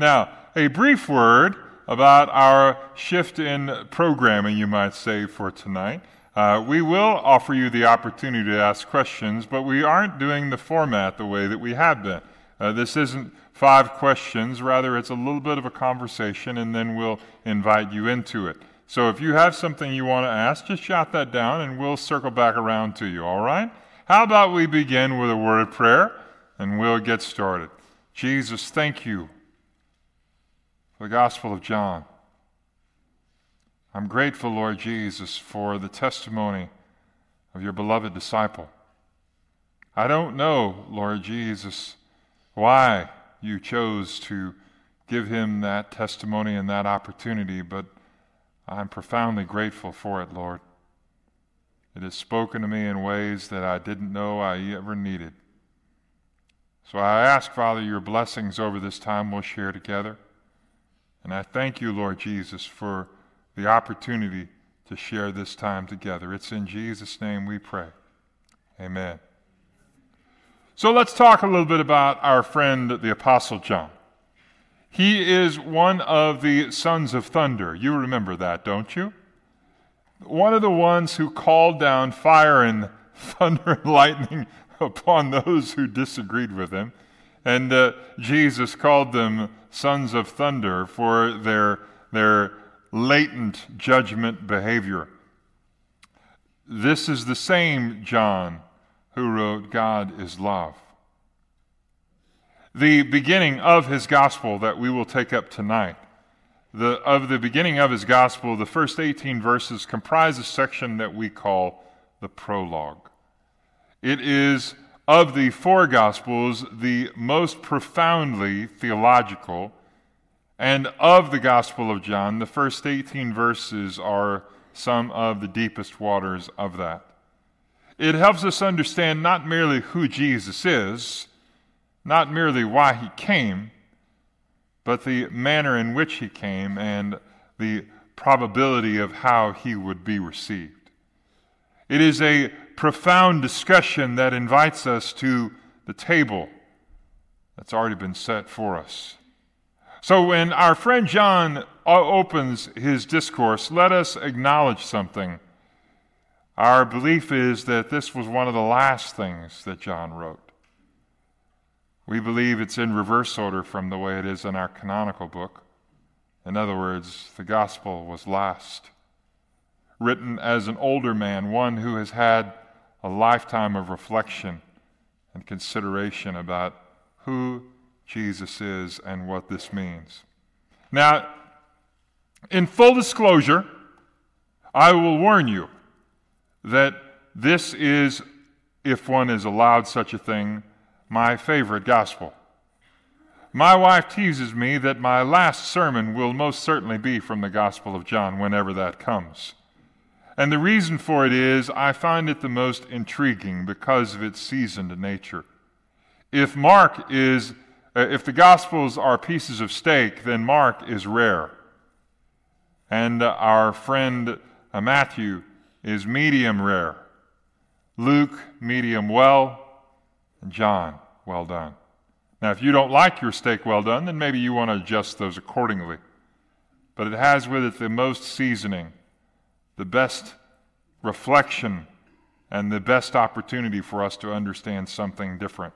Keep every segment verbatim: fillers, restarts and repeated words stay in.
Now, a brief word about our shift in programming, you might say, for tonight. Uh, we will offer you the opportunity to ask questions, but we aren't doing the format the way that we have been. Uh, this isn't five questions. Rather, it's a little bit of a conversation, and then we'll invite you into it. So if you have something you want to ask, just jot that down, and we'll circle back around to you, all right? How about we begin with a word of prayer, and we'll get started. Jesus, thank you for the Gospel of John. I'm grateful, Lord Jesus, for the testimony of your beloved disciple. I don't know, Lord Jesus, why you chose to give him that testimony and that opportunity, but I'm profoundly grateful for it, Lord. It has spoken to me in ways that I didn't know I ever needed. So I ask, Father, your blessings over this time we'll share together. And I thank you, Lord Jesus, for the opportunity to share this time together. It's in Jesus' name we pray. Amen. So let's talk a little bit about our friend, the Apostle John. He is one of the sons of thunder. You remember that, don't you? One of the ones who called down fire and thunder and lightning upon those who disagreed with him. And uh, Jesus called them sons of thunder for their, their latent judgment behavior. This is the same John who wrote, God is love. The beginning of his gospel that we will take up tonight, the, of the beginning of his gospel, the first eighteen verses comprise a section that we call the prologue. It is, of the four gospels, the most profoundly theological, and of the Gospel of John, the first eighteen verses are some of the deepest waters of that. It helps us understand not merely who Jesus is, not merely why he came, but the manner in which he came and the probability of how he would be received. It is a profound discussion that invites us to the table that's already been set for us. So when our friend John opens his discourse, let us acknowledge something. Our belief is that this was one of the last things that John wrote. We believe it's in reverse order from the way it is in our canonical book. In other words, the gospel was last. Written as an older man, one who has had a lifetime of reflection and consideration about who Jesus is and what this means. Now, in full disclosure, I will warn you that this is, if one is allowed such a thing, my favorite gospel. My wife teases me that my last sermon will most certainly be from the Gospel of John whenever that comes. And the reason for it is I find it the most intriguing because of its seasoned nature. If Mark is, uh, if the Gospels are pieces of steak, then Mark is rare. And uh, our friend uh, Matthew is medium rare. Luke, medium well. And John, well done. Now, if you don't like your steak well done, then maybe you want to adjust those accordingly. But it has with it the most seasoning, the best reflection, and the best opportunity for us to understand something different.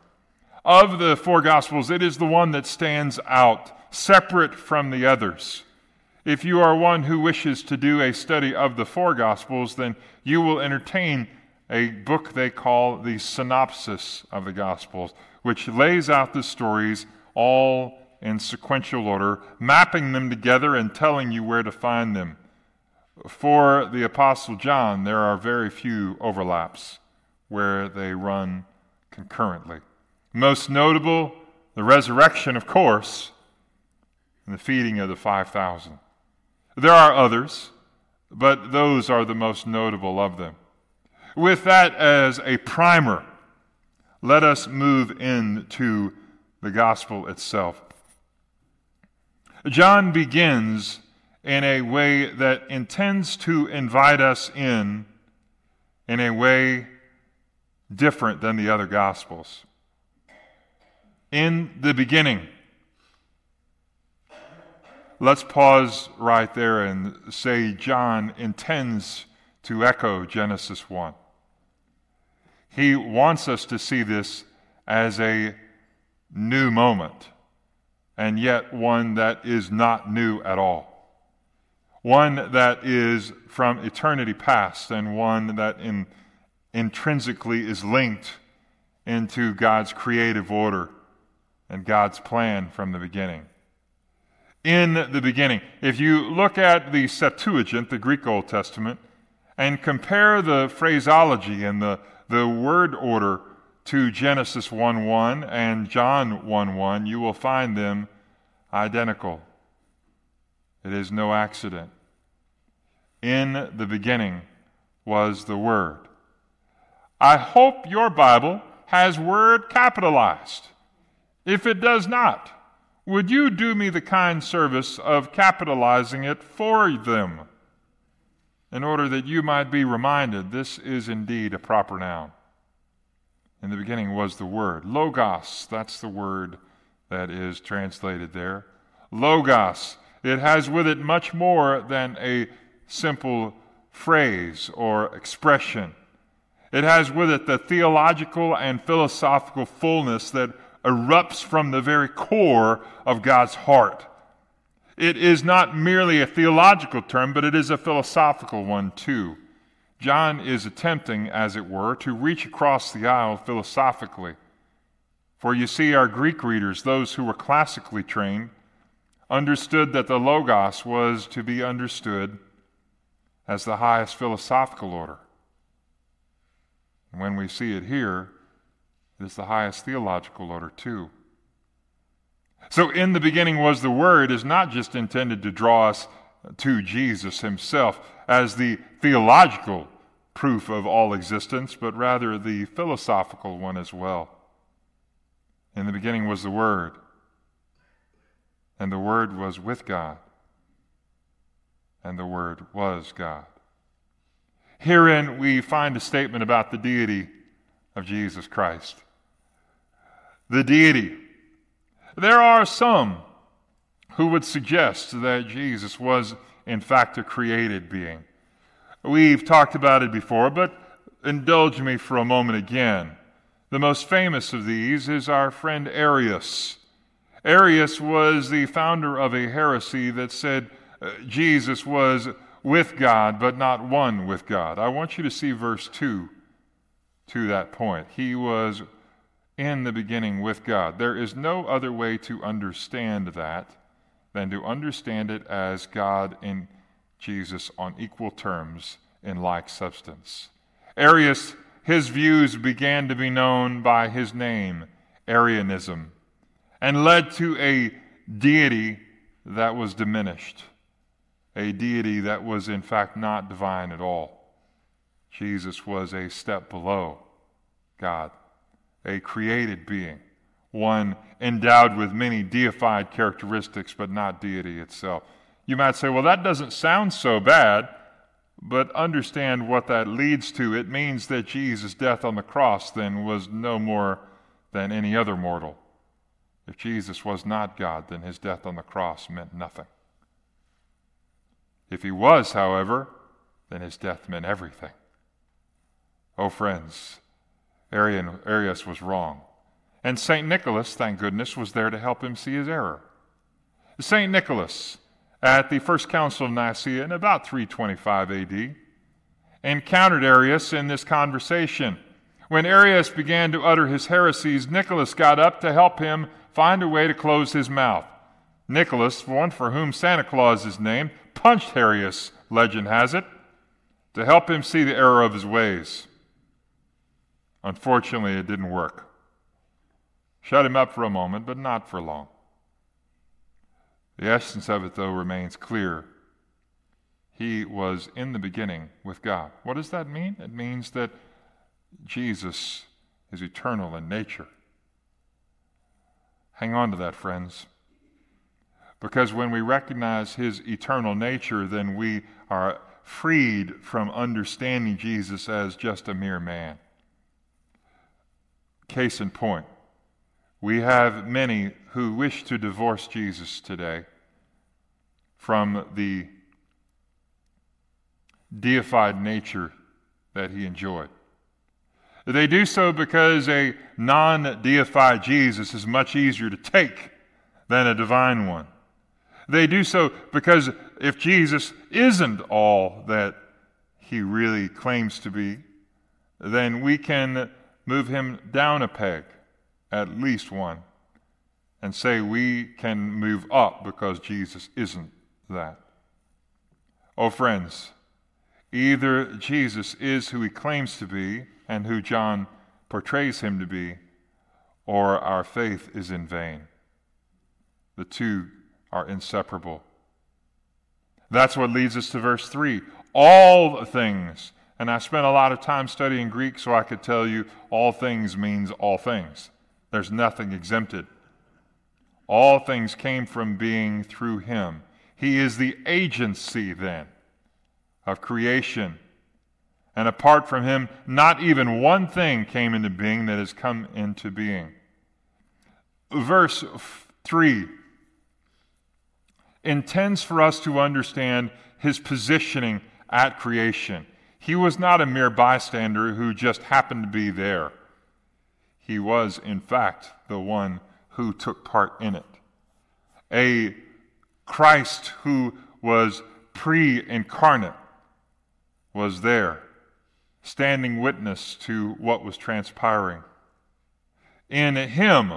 Of the four Gospels, it is the one that stands out, separate from the others. If you are one who wishes to do a study of the four Gospels, then you will entertain a book they call the Synopsis of the Gospels, which lays out the stories all in sequential order, mapping them together and telling you where to find them. For the Apostle John, there are very few overlaps where they run concurrently. Most notable, the resurrection, of course, and the feeding of the five thousand. There are others, but those are the most notable of them. With that as a primer, let us move into the gospel itself. John begins in a way that intends to invite us in, in a way different than the other gospels. In the beginning, Let's pause right there and say John intends to echo Genesis one. He wants us to see this as a new moment, and yet one that is not new at all. One that is from eternity past, and one that in, intrinsically is linked into God's creative order and God's plan from the beginning. In the beginning, if you look at the Septuagint, the Greek Old Testament, and compare the phraseology and the, the word order to Genesis one one and John one one, you will find them identical. It is no accident. In the beginning was the Word. I hope your Bible has Word capitalized. If it does not, would you do me the kind service of capitalizing it for them, in order that you might be reminded this is indeed a proper noun? In the beginning was the Word. Logos, that's the word that is translated there. Logos, it has with it much more than a simple phrase or expression. It has with it the theological and philosophical fullness that erupts from the very core of God's heart. It is not merely a theological term, but it is a philosophical one too. John is attempting, as it were, to reach across the aisle philosophically. For you see, our Greek readers, those who were classically trained, understood that the Logos was to be understood as the highest philosophical order. And when we see it here, it is the highest theological order too. So, in the beginning was the Word is not just intended to draw us to Jesus himself as the theological proof of all existence, but rather the philosophical one as well. In the beginning was the Word, and the Word was with God, and the Word was God. Herein we find a statement about the deity of Jesus Christ. The deity. There are some who would suggest that Jesus was, in fact, a created being. We've talked about it before, but indulge me for a moment again. The most famous of these is our friend Arius. Arius was the founder of a heresy that said uh, Jesus was with God, but not one with God. I want you to see verse two to that point. He was in the beginning with God. There is no other way to understand that than to understand it as God and Jesus on equal terms in like substance. Arius, his views began to be known by his name, Arianism, and led to a deity that was diminished, a deity that was in fact not divine at all. Jesus was a step below God, a created being, one endowed with many deified characteristics, but not deity itself. You might say, well, that doesn't sound so bad, but understand what that leads to. It means that Jesus' death on the cross then was no more than any other mortal. If Jesus was not God, then his death on the cross meant nothing. If he was, however, then his death meant everything. Oh, friends, Arian, Arius was wrong. And Saint Nicholas, thank goodness, was there to help him see his error. Saint Nicholas, at the First Council of Nicaea in about three twenty-five A D, encountered Arius in this conversation. When Arius began to utter his heresies, Nicholas got up to help him find a way to close his mouth. Nicholas, one for whom Santa Claus is named, punched Arius, legend has it, to help him see the error of his ways. Unfortunately, it didn't work. Shut him up for a moment, but not for long. The essence of it, though, remains clear. He was in the beginning with God. What does that mean? It means that Jesus is eternal in nature. Hang on to that, friends. Because when we recognize his eternal nature, then we are freed from understanding Jesus as just a mere man. Case in point, we have many who wish to divorce Jesus today from the deified nature that he enjoyed. They do so because a non-deified Jesus is much easier to take than a divine one. They do so because if Jesus isn't all that he really claims to be, then we can move him down a peg, at least one, and say we can move up because Jesus isn't that. Oh, friends, either Jesus is who he claims to be and who John portrays him to be, or our faith is in vain. The two are inseparable. That's what leads us to verse three. All things, and I spent a lot of time studying Greek, so I could tell you all things means all things. There's nothing exempted. All things came from being through him. He is the agency, then, of creation. And apart from him, not even one thing came into being that has come into being. Verse three intends for us to understand his positioning at creation. He was not a mere bystander who just happened to be there. He was, in fact, the one who took part in it. A Christ who was pre-incarnate was there, standing witness to what was transpiring. In him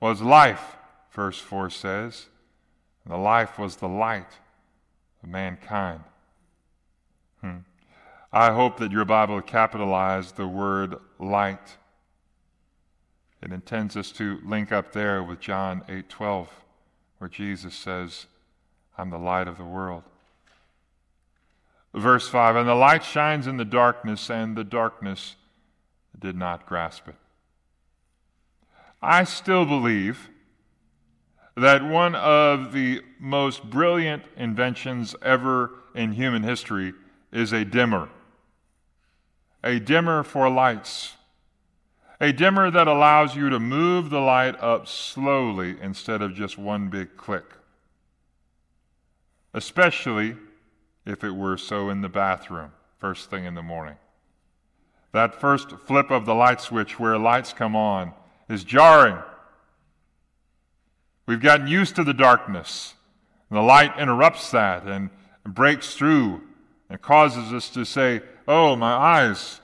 was life, verse four says. The life was the light of mankind. Hmm. I hope that your Bible capitalized the word light. It intends us to link up there with John eight twelve, where Jesus says, I'm the light of the world. Verse five, and the light shines in the darkness, and the darkness did not grasp it. I still believe that one of the most brilliant inventions ever in human history is a dimmer. A dimmer for lights. A dimmer that allows you to move the light up slowly instead of just one big click. Especially if it were so in the bathroom, first thing in the morning. That first flip of the light switch where lights come on is jarring. We've gotten used to the darkness. The light interrupts that and breaks through and causes us to say, oh, my eyes.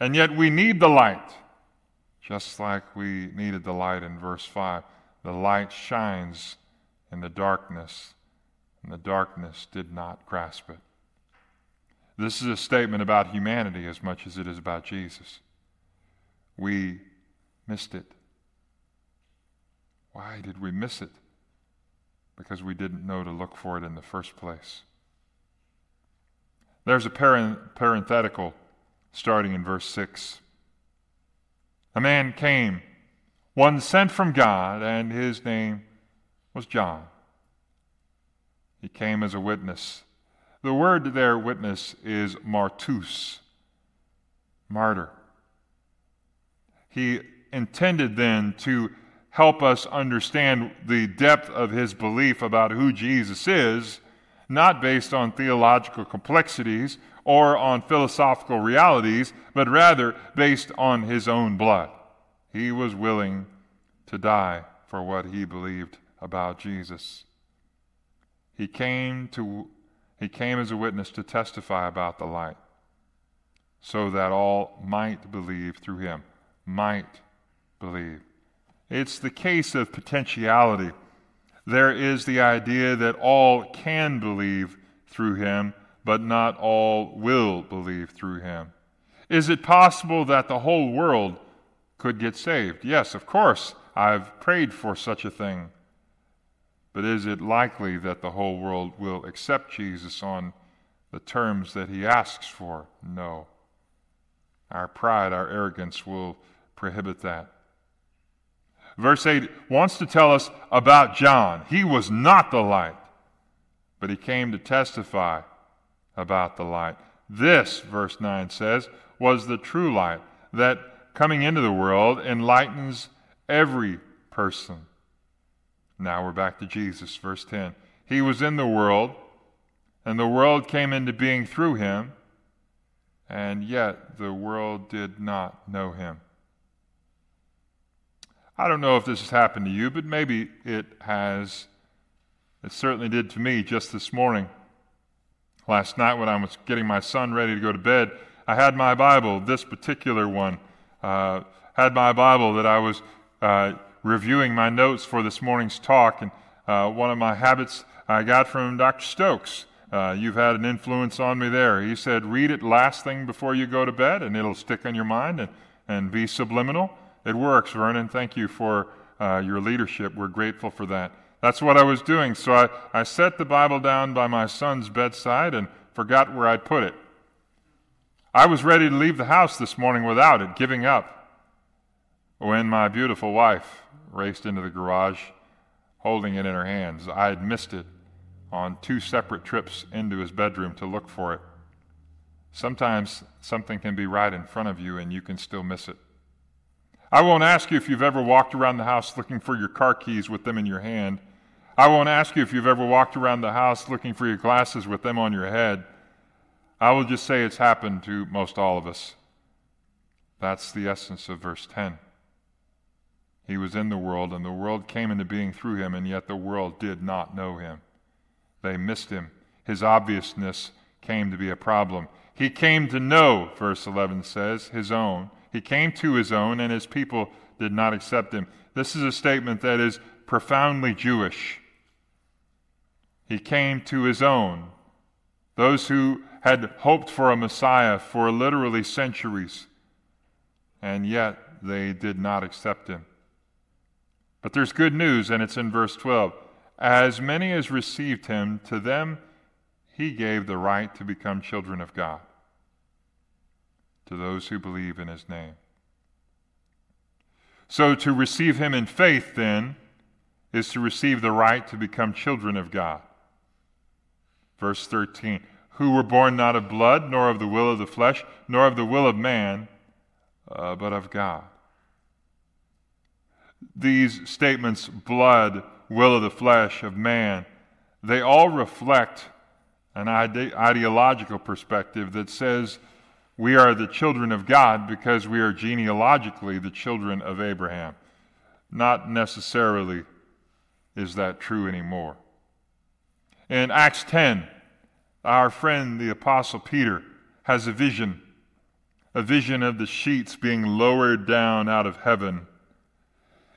And yet we need the light, just like we needed the light in verse five. The light shines in the darkness, and the darkness did not grasp it. This is a statement about humanity as much as it is about Jesus. We missed it. Why did we miss it? Because we didn't know to look for it in the first place. There's a parenthetical starting in verse six. A man came, one sent from God, and his name was John. He came as a witness. The word there, witness, is martus, martyr. He intended then to help us understand the depth of his belief about who Jesus is, not based on theological complexities or on philosophical realities, but rather based on his own blood. He was willing to die for what he believed about Jesus. He came to, he came as a witness to testify about the light, so that all might believe through him, might believe. It's the case of potentiality. There is the idea that all can believe through him, but not all will believe through him. Is it possible that the whole world could get saved? Yes, of course, I've prayed for such a thing. But is it likely that the whole world will accept Jesus on the terms that he asks for? No. Our pride, our arrogance will prohibit that. Verse eight wants to tell us about John. He was not the light, but he came to testify about the light. This, verse nine says, was the true light that, coming into the world, enlightens every person. Now we're back to Jesus, verse ten. He was in the world, and the world came into being through him, and yet the world did not know him. I don't know if this has happened to you, but maybe it has. It certainly did to me just this morning. Last night when I was getting my son ready to go to bed, I had my Bible, this particular one, uh, had my Bible that I was uh, reviewing my notes for this morning's talk, and uh, one of my habits I got from Doctor Stokes. Uh, you've had an influence on me there. He said, read it last thing before you go to bed, and it'll stick on your mind and, and be subliminal. It works, Vernon. Thank you for uh, your leadership. We're grateful for that. That's what I was doing. So I, I set the Bible down by my son's bedside and forgot where I'd put it. I was ready to leave the house this morning without it, giving up, when my beautiful wife raced into the garage holding it in her hands. I had missed it on two separate trips into his bedroom to look for it. Sometimes something can be right in front of you and you can still miss it. I won't ask you if you've ever walked around the house looking for your car keys with them in your hand. I won't ask you if you've ever walked around the house looking for your glasses with them on your head. I will just say it's happened to most all of us. That's the essence of verse ten. He was in the world, and the world came into being through him, and yet the world did not know him. They missed him. His obviousness came to be a problem. He came to know, verse eleven says, his own. He came to his own, and his people did not accept him. This is a statement that is profoundly Jewish. He came to his own. Those who had hoped for a Messiah for literally centuries, and yet they did not accept him. But there's good news, and it's in verse twelve. As many as received him, to them he gave the right to become children of God, to those who believe in his name. So to receive him in faith, then, is to receive the right to become children of God. Verse thirteen, who were born not of blood, nor of the will of the flesh, nor of the will of man, uh, but of God. These statements, blood, will of the flesh, of man, they all reflect an ide- ideological perspective that says, we are the children of God because we are genealogically the children of Abraham. Not necessarily is that true anymore. In Acts ten, our friend the Apostle Peter has a vision, a vision of the sheets being lowered down out of heaven.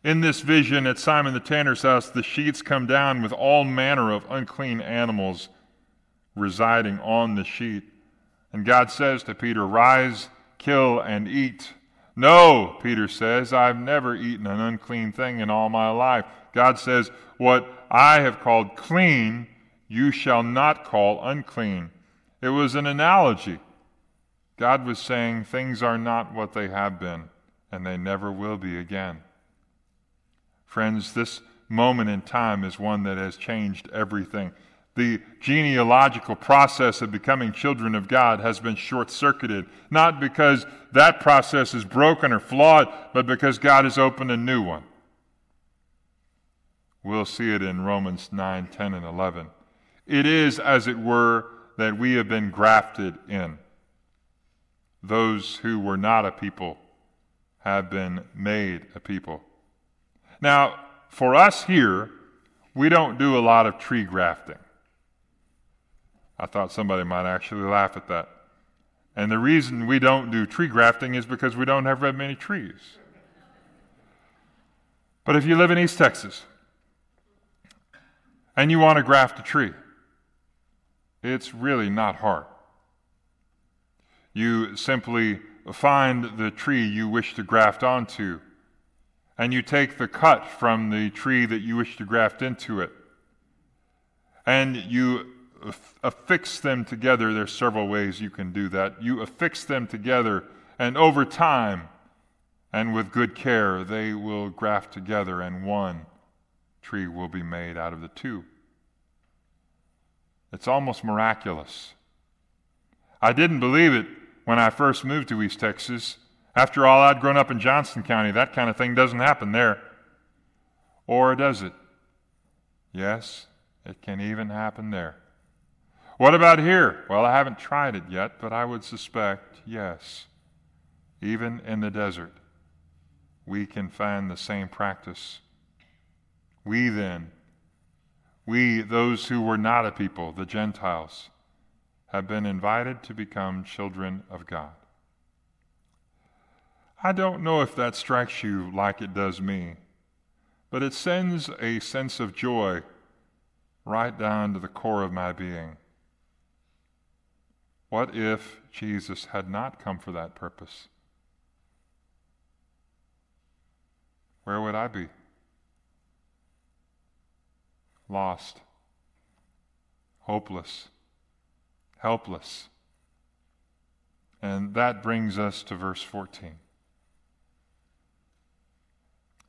In this vision at Simon the Tanner's house, the sheets come down with all manner of unclean animals residing on the sheet. And God says to Peter, rise, kill, and eat. No, Peter says, I've never eaten an unclean thing in all my life. God says, what I have called clean, you shall not call unclean. It was an analogy. God was saying, things are not what they have been, and they never will be again. Friends, this moment in time is one that has changed everything. The genealogical process of becoming children of God has been short-circuited, not because that process is broken or flawed, but because God has opened a new one. We'll see it in Romans nine, ten, and eleven. It is, as it were, that we have been grafted in. Those who were not a people have been made a people. Now, for us here, we don't do a lot of tree grafting. I thought somebody might actually laugh at that. And the reason we don't do tree grafting is because we don't have that many trees. But if you live in East Texas and you want to graft a tree, it's really not hard. You simply find the tree you wish to graft onto, and you take the cut from the tree that you wish to graft into it, and you affix them together. There's several ways you can do that. You affix them together, and over time, and with good care, they will graft together, and one tree will be made out of the two. It's almost miraculous. I didn't believe it when I first moved to East Texas. After all, I'd grown up in Johnson County. That kind of thing doesn't happen there. Or does it? Yes, it can even happen there. What about here? Well, I haven't tried it yet, but I would suspect, yes, even in the desert, we can find the same practice. We then, we, those who were not a people, the Gentiles, have been invited to become children of God. I don't know if that strikes you like it does me, but it sends a sense of joy right down to the core of my being. What if Jesus had not come for that purpose? Where would I be? Lost, hopeless, helpless. And that brings us to verse fourteen.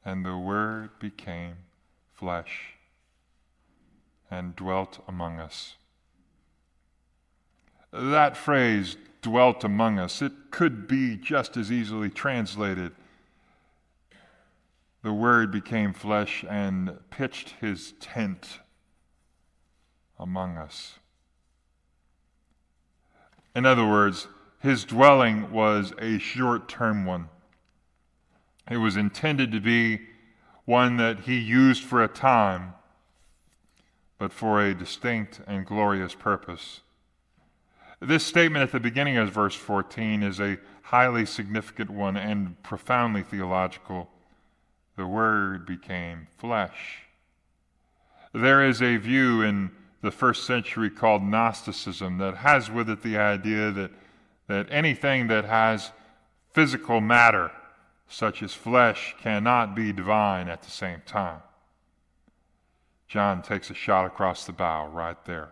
And the Word became flesh and dwelt among us. That phrase, dwelt among us, it could be just as easily translated. The Word became flesh and pitched his tent among us. In other words, his dwelling was a short-term one. It was intended to be one that he used for a time, but for a distinct and glorious purpose. This statement at the beginning of verse fourteen is a highly significant one and profoundly theological. The Word became flesh. There is a view in the first century called Gnosticism that has with it the idea that, that anything that has physical matter, such as flesh, cannot be divine at the same time. John takes a shot across the bow right there.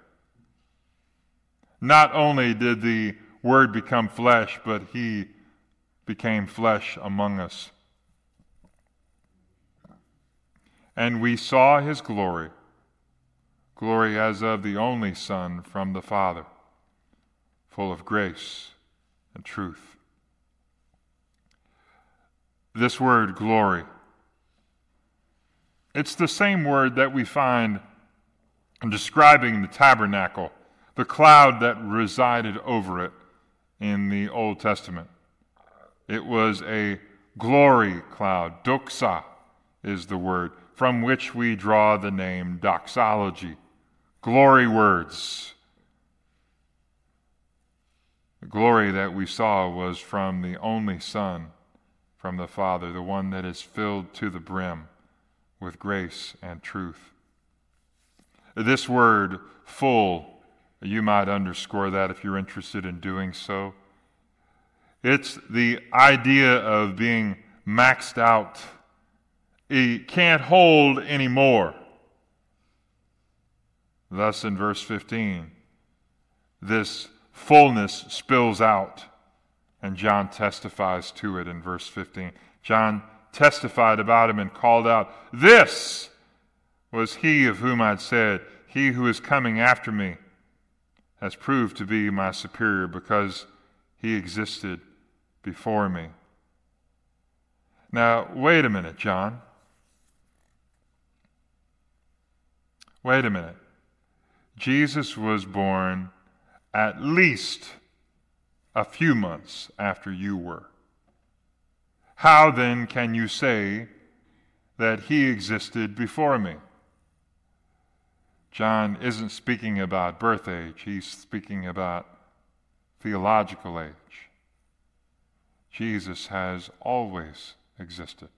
Not only did the Word become flesh, but he became flesh among us. And we saw his glory, glory as of the only Son from the Father, full of grace and truth. This word, glory, it's the same word that we find describing the tabernacle, the cloud that resided over it in the Old Testament. It was a glory cloud. Doxa is the word, from which we draw the name doxology. Glory words. The glory that we saw was from the only Son, from the Father, the one that is filled to the brim with grace and truth. This word, full, you might underscore that if you're interested in doing so. It's the idea of being maxed out. It can't hold anymore. Thus, in verse fifteen, this fullness spills out, and John testifies to it in verse fifteen. John testified about him and called out, "This was he of whom I'd said, he who is coming after me has proved to be my superior because he existed before me." Now, wait a minute, John. Wait a minute. Jesus was born at least a few months after you were. How then can you say that he existed before me? John isn't speaking about birth age. He's speaking about theological age. Jesus has always existed.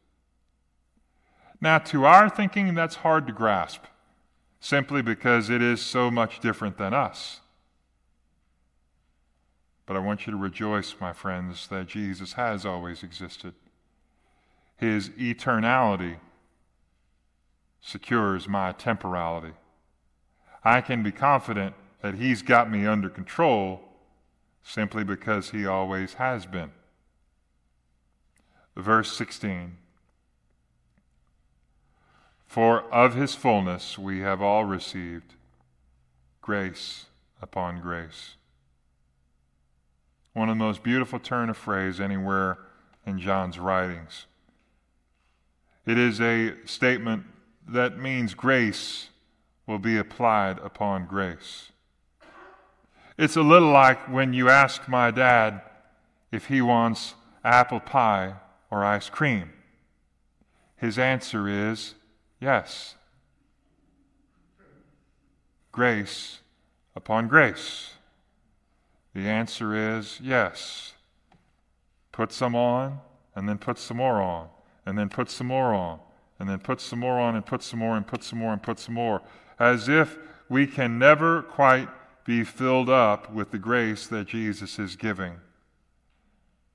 Now, to our thinking, that's hard to grasp, simply because it is so much different than us. But I want you to rejoice, my friends, that Jesus has always existed. His eternality secures my temporality. I can be confident that he's got me under control simply because he always has been. Verse sixteen, for of his fullness we have all received grace upon grace. One of the most beautiful turn of phrase anywhere in John's writings. It is a statement that means grace will be applied upon grace. It's a little like when you ask my dad if he wants apple pie or ice cream. His answer is yes. Grace upon grace. The answer is yes. Put some on, and then put some more on, and then put some more on, and then put some more on, and put some more, and put some more, and put some more. As if we can never quite be filled up with the grace that Jesus is giving.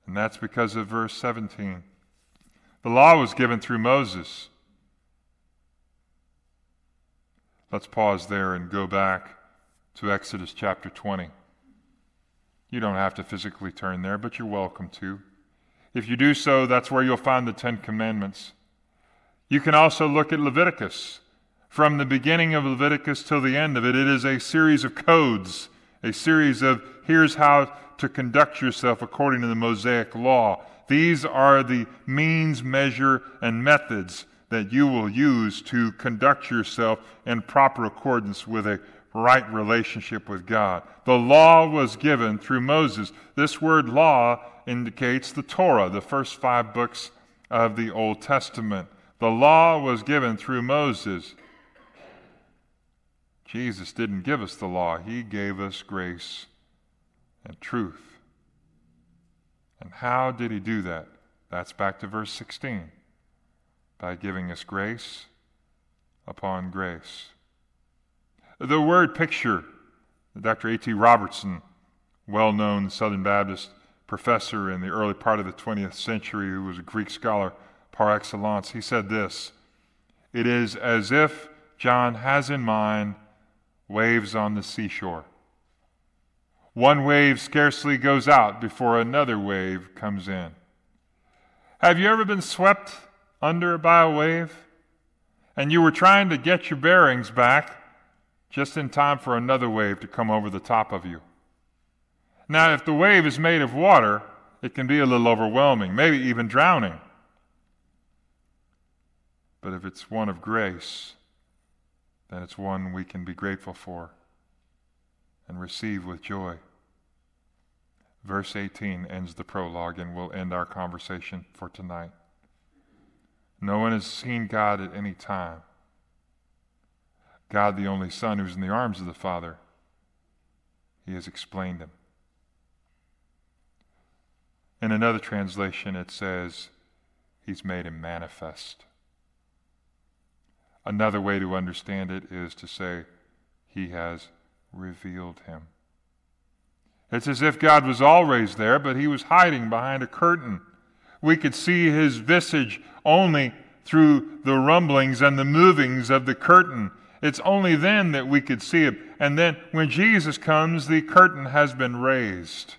And that's because of verse seventeen. The law was given through Moses. Let's pause there and go back to Exodus chapter twenty. You don't have to physically turn there, but you're welcome to. If you do so, that's where you'll find the Ten Commandments. You can also look at Leviticus. From the beginning of Leviticus till the end of it, it is a series of codes, a series of here's how to conduct yourself according to the Mosaic law. These are the means, measure, and methods that you will use to conduct yourself in proper accordance with a right relationship with God. The law was given through Moses. This word law indicates the Torah, the first five books of the Old Testament. The law was given through Moses. Jesus didn't give us the law. He gave us grace and truth. And how did he do that? That's back to verse sixteen. By giving us grace upon grace. The word picture, Doctor A T Robertson, well-known Southern Baptist professor in the early part of the twentieth century, who was a Greek scholar par excellence, he said this: it is as if John has in mind waves on the seashore. One wave scarcely goes out before another wave comes in. Have you ever been swept under by a wave? And you were trying to get your bearings back just in time for another wave to come over the top of you. Now, if the wave is made of water, it can be a little overwhelming, maybe even drowning. But if it's one of grace, then it's one we can be grateful for and receive with joy. Verse eighteen ends the prologue, and we'll end our conversation for tonight. No one has seen God at any time. God, the only Son, who's in the arms of the Father, he has explained him. In another translation, it says, he's made him manifest. Another way to understand it is to say, he has revealed him. It's as if God was always there, but he was hiding behind a curtain. We could see his visage only through the rumblings and the movings of the curtain. It's only then that we could see him. And then when Jesus comes, the curtain has been raised.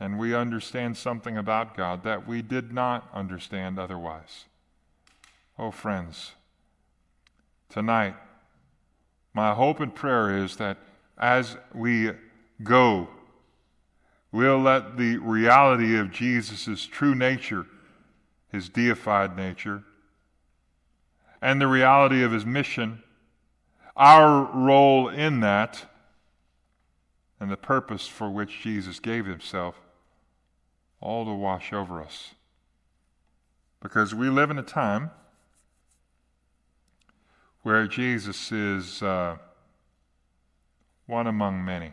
And we understand something about God that we did not understand otherwise. Oh, friends, tonight, my hope and prayer is that as we go, we'll let the reality of Jesus' true nature, his deified nature, and the reality of his mission, our role in that, and the purpose for which Jesus gave himself, all to wash over us. Because we live in a time where Jesus is uh, one among many.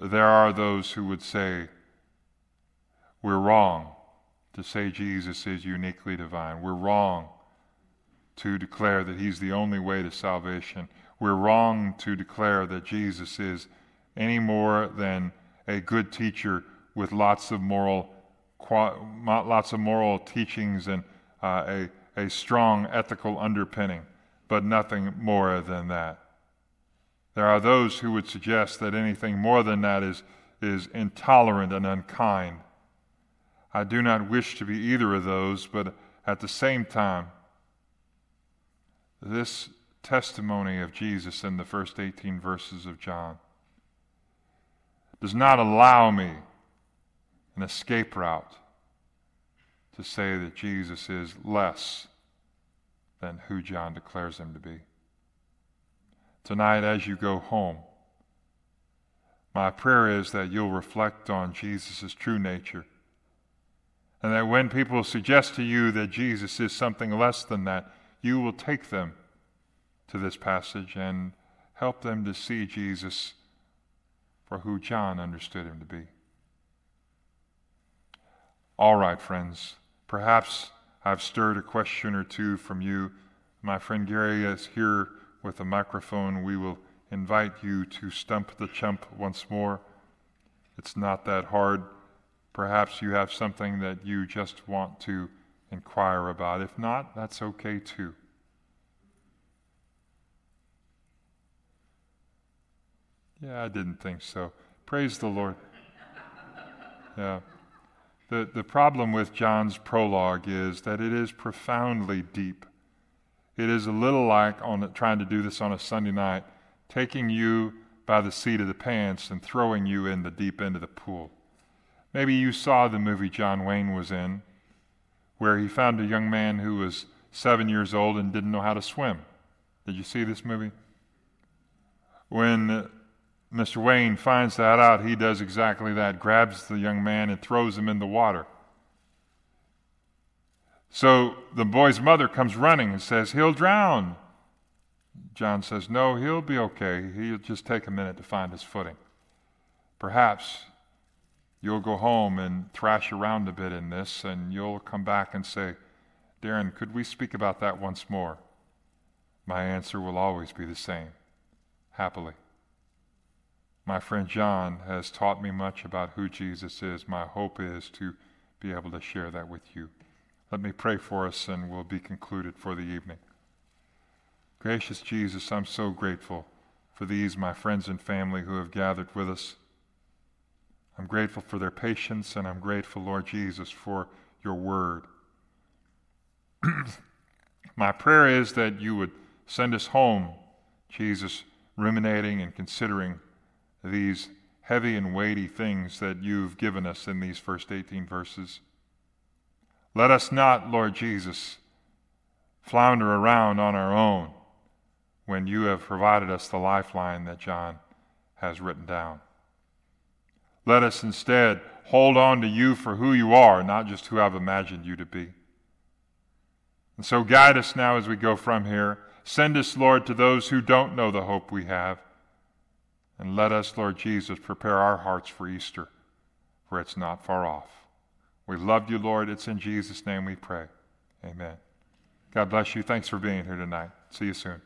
There are those who would say, we're wrong to say Jesus is uniquely divine. We're wrong to declare that he's the only way to salvation. We're wrong to declare that Jesus is any more than a good teacher with lots of moral, lots of moral teachings and uh, a, a strong ethical underpinning, but nothing more than that. There are those who would suggest that anything more than that is, is intolerant and unkind. I do not wish to be either of those, but at the same time, this testimony of Jesus in the first eighteen verses of John does not allow me an escape route to say that Jesus is less than who John declares him to be. tonight as you go home. My prayer is that you'll reflect on Jesus' true nature, and that when people suggest to you that Jesus is something less than that, you will take them to this passage and help them to see Jesus for who John understood him to be. All right, friends, perhaps I've stirred a question or two from you. My friend Gary is here with a microphone. We will invite you to stump the chump once more. It's not that hard. Perhaps you have something that you just want to inquire about. If not, that's okay too. Yeah, I didn't think so. Praise the Lord. Yeah. The, the problem with John's prologue is that it is profoundly deep. It is a little like on trying to do this on a Sunday night, taking you by the seat of the pants and throwing you in the deep end of the pool. Maybe you saw the movie John Wayne was in, where he found a young man who was seven years old and didn't know how to swim. Did you see this movie? When Mister Wayne finds that out, he does exactly that, grabs the young man and throws him in the water. So the boy's mother comes running and says, he'll drown. John says, no, he'll be okay. He'll just take a minute to find his footing. Perhaps you'll go home and thrash around a bit in this, and you'll come back and say, Darren, could we speak about that once more? My answer will always be the same, happily. My friend John has taught me much about who Jesus is. My hope is to be able to share that with you. Let me pray for us, and we'll be concluded for the evening. Gracious Jesus, I'm so grateful for these, my friends and family who have gathered with us. I'm grateful for their patience, and I'm grateful, Lord Jesus, for your word. My prayer is that you would send us home, Jesus, ruminating and considering these heavy and weighty things that you've given us in these first eighteen verses. Let us not, Lord Jesus, flounder around on our own when you have provided us the lifeline that John has written down. Let us instead hold on to you for who you are, not just who I've imagined you to be. And so guide us now as we go from here. Send us, Lord, to those who don't know the hope we have. And let us, Lord Jesus, prepare our hearts for Easter, for it's not far off. We love you, Lord. It's in Jesus' name we pray. Amen. God bless you. Thanks for being here tonight. See you soon.